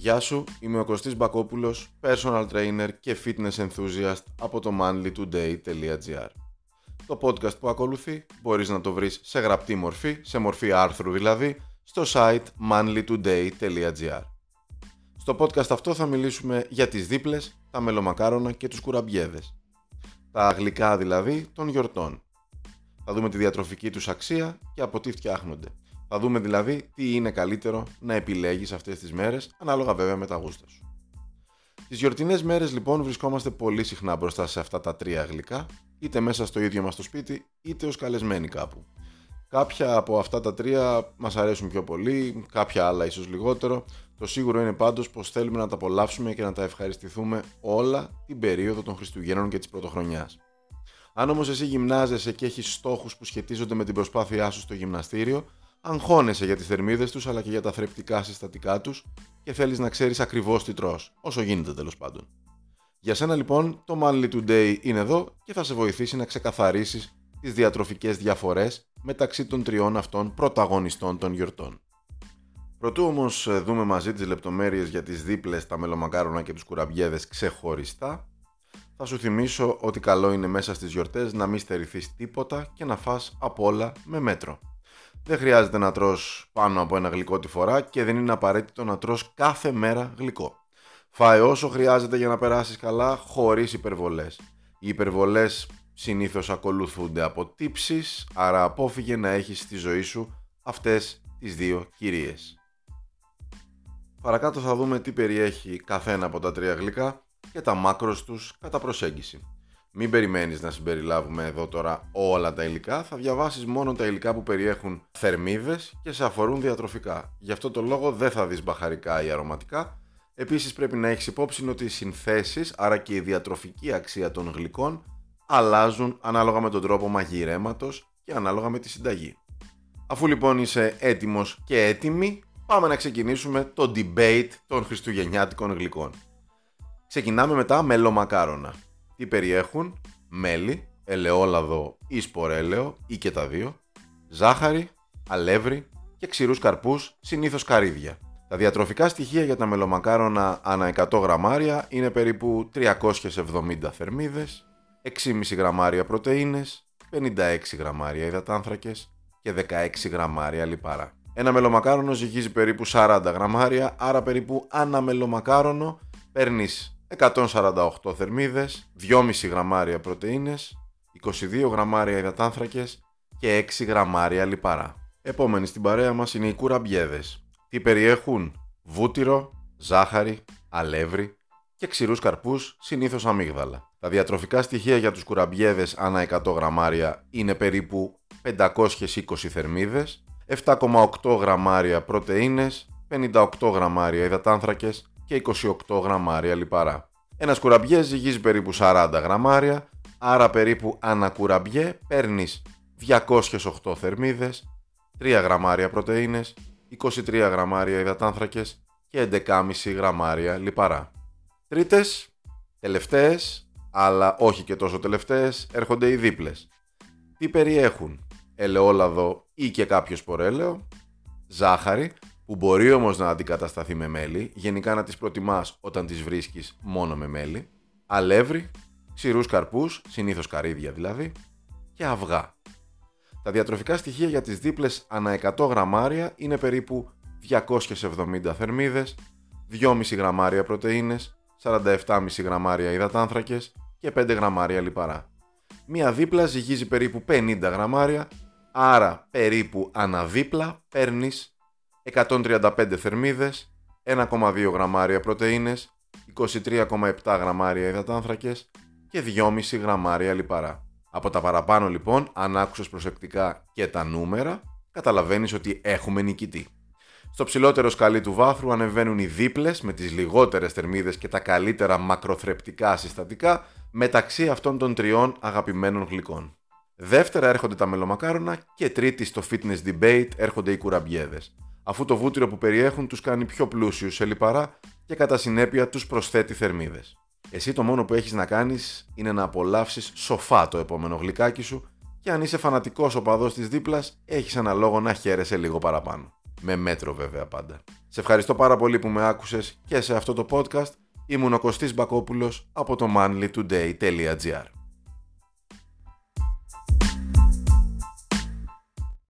Γεια σου, είμαι ο Κωστής Μπακόπουλος, personal trainer και fitness enthusiast από το manlytoday.gr. Το podcast που ακολουθεί μπορείς να το βρεις σε γραπτή μορφή, σε μορφή άρθρου δηλαδή, στο site manlytoday.gr. Στο podcast αυτό θα μιλήσουμε για τις δίπλες, τα μελομακάρονα και τους κουραμπιέδες. Τα γλυκά δηλαδή των γιορτών. Θα δούμε τη διατροφική τους αξία και από τι φτιάχνονται. Θα δούμε δηλαδή τι είναι καλύτερο να επιλέγεις αυτές τις μέρες, ανάλογα βέβαια με τα γούστα σου. Τις γιορτινές μέρες λοιπόν βρισκόμαστε πολύ συχνά μπροστά σε αυτά τα τρία γλυκά, είτε μέσα στο ίδιο μας το σπίτι, είτε ως καλεσμένοι κάπου. Κάποια από αυτά τα τρία μας αρέσουν πιο πολύ, κάποια άλλα ίσως λιγότερο. Το σίγουρο είναι πάντως πως θέλουμε να τα απολαύσουμε και να τα ευχαριστηθούμε όλα την περίοδο των Χριστουγέννων και της Πρωτοχρονιάς. Αν όμως εσύ γυμνάζεσαι και έχεις στόχους που σχετίζονται με την προσπάθειά σου στο γυμναστήριο, αγχώνεσαι για τις θερμίδες τους αλλά και για τα θρεπτικά συστατικά τους και θέλεις να ξέρεις ακριβώς τι τρως, όσο γίνεται τέλος πάντων. Για σένα λοιπόν το Mally Today είναι εδώ και θα σε βοηθήσει να ξεκαθαρίσεις τις διατροφικές διαφορές μεταξύ των τριών αυτών πρωταγωνιστών των γιορτών. Προτού όμως δούμε μαζί τις λεπτομέρειες για τις δίπλες, τα μελομακάρονα και τους κουραμπιέδες ξεχωριστά, θα σου θυμίσω ότι καλό είναι μέσα στις γιορτές να μην στερηθείς τίποτα και να φας από όλα με μέτρο. Δεν χρειάζεται να τρως πάνω από ένα γλυκό τη φορά και δεν είναι απαραίτητο να τρως κάθε μέρα γλυκό. Φάε όσο χρειάζεται για να περάσεις καλά, χωρίς υπερβολές. Οι υπερβολές συνήθως ακολουθούνται από τύψεις, άρα απόφυγε να έχεις στη ζωή σου αυτές τις δύο κυρίες. Παρακάτω θα δούμε τι περιέχει καθένα από τα τρία γλυκά και τα μάκρος τους κατά προσέγγιση. Μην περιμένεις να συμπεριλάβουμε εδώ τώρα όλα τα υλικά, θα διαβάσεις μόνο τα υλικά που περιέχουν θερμίδες και σε αφορούν διατροφικά. Γι' αυτό το λόγο δεν θα δεις μπαχαρικά ή αρωματικά. Επίσης πρέπει να έχεις υπόψη ότι οι συνθέσεις, άρα και η διατροφική αξία των γλυκών, αλλάζουν ανάλογα με τον τρόπο μαγειρέματος και ανάλογα με τη συνταγή. Αφού λοιπόν είσαι έτοιμος και έτοιμη, πάμε να ξεκινήσουμε το debate των χριστουγεννιάτικων γλυκών. Ξεκινάμε με τα μελομακάρονα. Τι περιέχουν? Μέλι, ελαιόλαδο ή σπορέλαιο ή και τα δύο, ζάχαρη, αλεύρι και ξηρούς καρπούς, συνήθως καρύδια. Τα διατροφικά στοιχεία για τα μελομακάρονα ανά 100 γραμμάρια είναι περίπου 370 θερμίδες, 6,5 γραμμάρια πρωτεΐνες, 56 γραμμάρια υδατάνθρακες και 16 γραμμάρια λιπαρά. Ένα μελομακάρονο ζυγίζει περίπου 40 γραμμάρια, άρα περίπου ανά μελομακάρονο παίρνεις 148 θερμίδες, 2,5 γραμμάρια πρωτεΐνες, 22 γραμμάρια υδατάνθρακες και 6 γραμμάρια λιπαρά. Επόμενη στην παρέα μας είναι οι κουραμπιέδες. Τι περιέχουν? Βούτυρο, ζάχαρη, αλεύρι και ξηρούς καρπούς, συνήθως αμύγδαλα. Τα διατροφικά στοιχεία για τους κουραμπιέδες ανά 100 γραμμάρια είναι περίπου 520 θερμίδες, 7,8 γραμμάρια πρωτεΐνες, 58 γραμμάρια υδατάνθρακες και 28 γραμμάρια λιπαρά. Ένας κουραμπιέ ζυγίζει περίπου 40 γραμμάρια, άρα περίπου ανά κουραμπιέ παίρνεις 208 θερμίδες, 3 γραμμάρια πρωτεΐνες, 23 γραμμάρια υδατάνθρακες και 11,5 γραμμάρια λιπαρά. Τρίτες, τελευταίες, αλλά όχι και τόσο τελευταίες, έρχονται οι δίπλες. Τι περιέχουν? Ελαιόλαδο ή και κάποιο σπορέλαιο, ζάχαρη, που μπορεί όμως να αντικατασταθεί με μέλι, γενικά να τις προτιμάς όταν τις βρίσκεις μόνο με μέλι, αλεύρι, ξηρούς καρπούς, συνήθως καρύδια δηλαδή, και αυγά. Τα διατροφικά στοιχεία για τις δίπλες ανά 100 γραμμάρια είναι περίπου 270 θερμίδες, 2,5 γραμμάρια πρωτεΐνες, 47,5 γραμμάρια υδατάνθρακες και 5 γραμμάρια λιπαρά. Μία δίπλα ζυγίζει περίπου 50 γραμμάρια, άρα περίπου αναδίπλα παίρνεις 135 θερμίδες, 1,2 γραμμάρια πρωτεΐνες, 23,7 γραμμάρια υδατάνθρακες και 2,5 γραμμάρια λιπαρά. Από τα παραπάνω λοιπόν, αν άκουσες προσεκτικά και τα νούμερα, καταλαβαίνεις ότι έχουμε νικητή. Στο ψηλότερο σκαλί του βάθρου ανεβαίνουν οι δίπλες με τις λιγότερες θερμίδες και τα καλύτερα μακροθρεπτικά συστατικά μεταξύ αυτών των τριών αγαπημένων γλυκών. Δεύτερα έρχονται τα μελομακάρονα και τρίτη στο fitness debate έρχονται οι κουραμπιέδες. Αφού το βούτυρο που περιέχουν τους κάνει πιο πλούσιους σε λιπαρά και κατά συνέπεια τους προσθέτει θερμίδες. Εσύ το μόνο που έχεις να κάνεις είναι να απολαύσεις σοφά το επόμενο γλυκάκι σου και αν είσαι φανατικός οπαδός της δίπλας, έχεις ένα λόγο να χαίρεσαι λίγο παραπάνω. με μέτρο βέβαια πάντα. Σε ευχαριστώ πάρα πολύ που με άκουσες και σε αυτό το podcast. Ήμουν ο Κωστής Μπακόπουλος από το manlytoday.gr.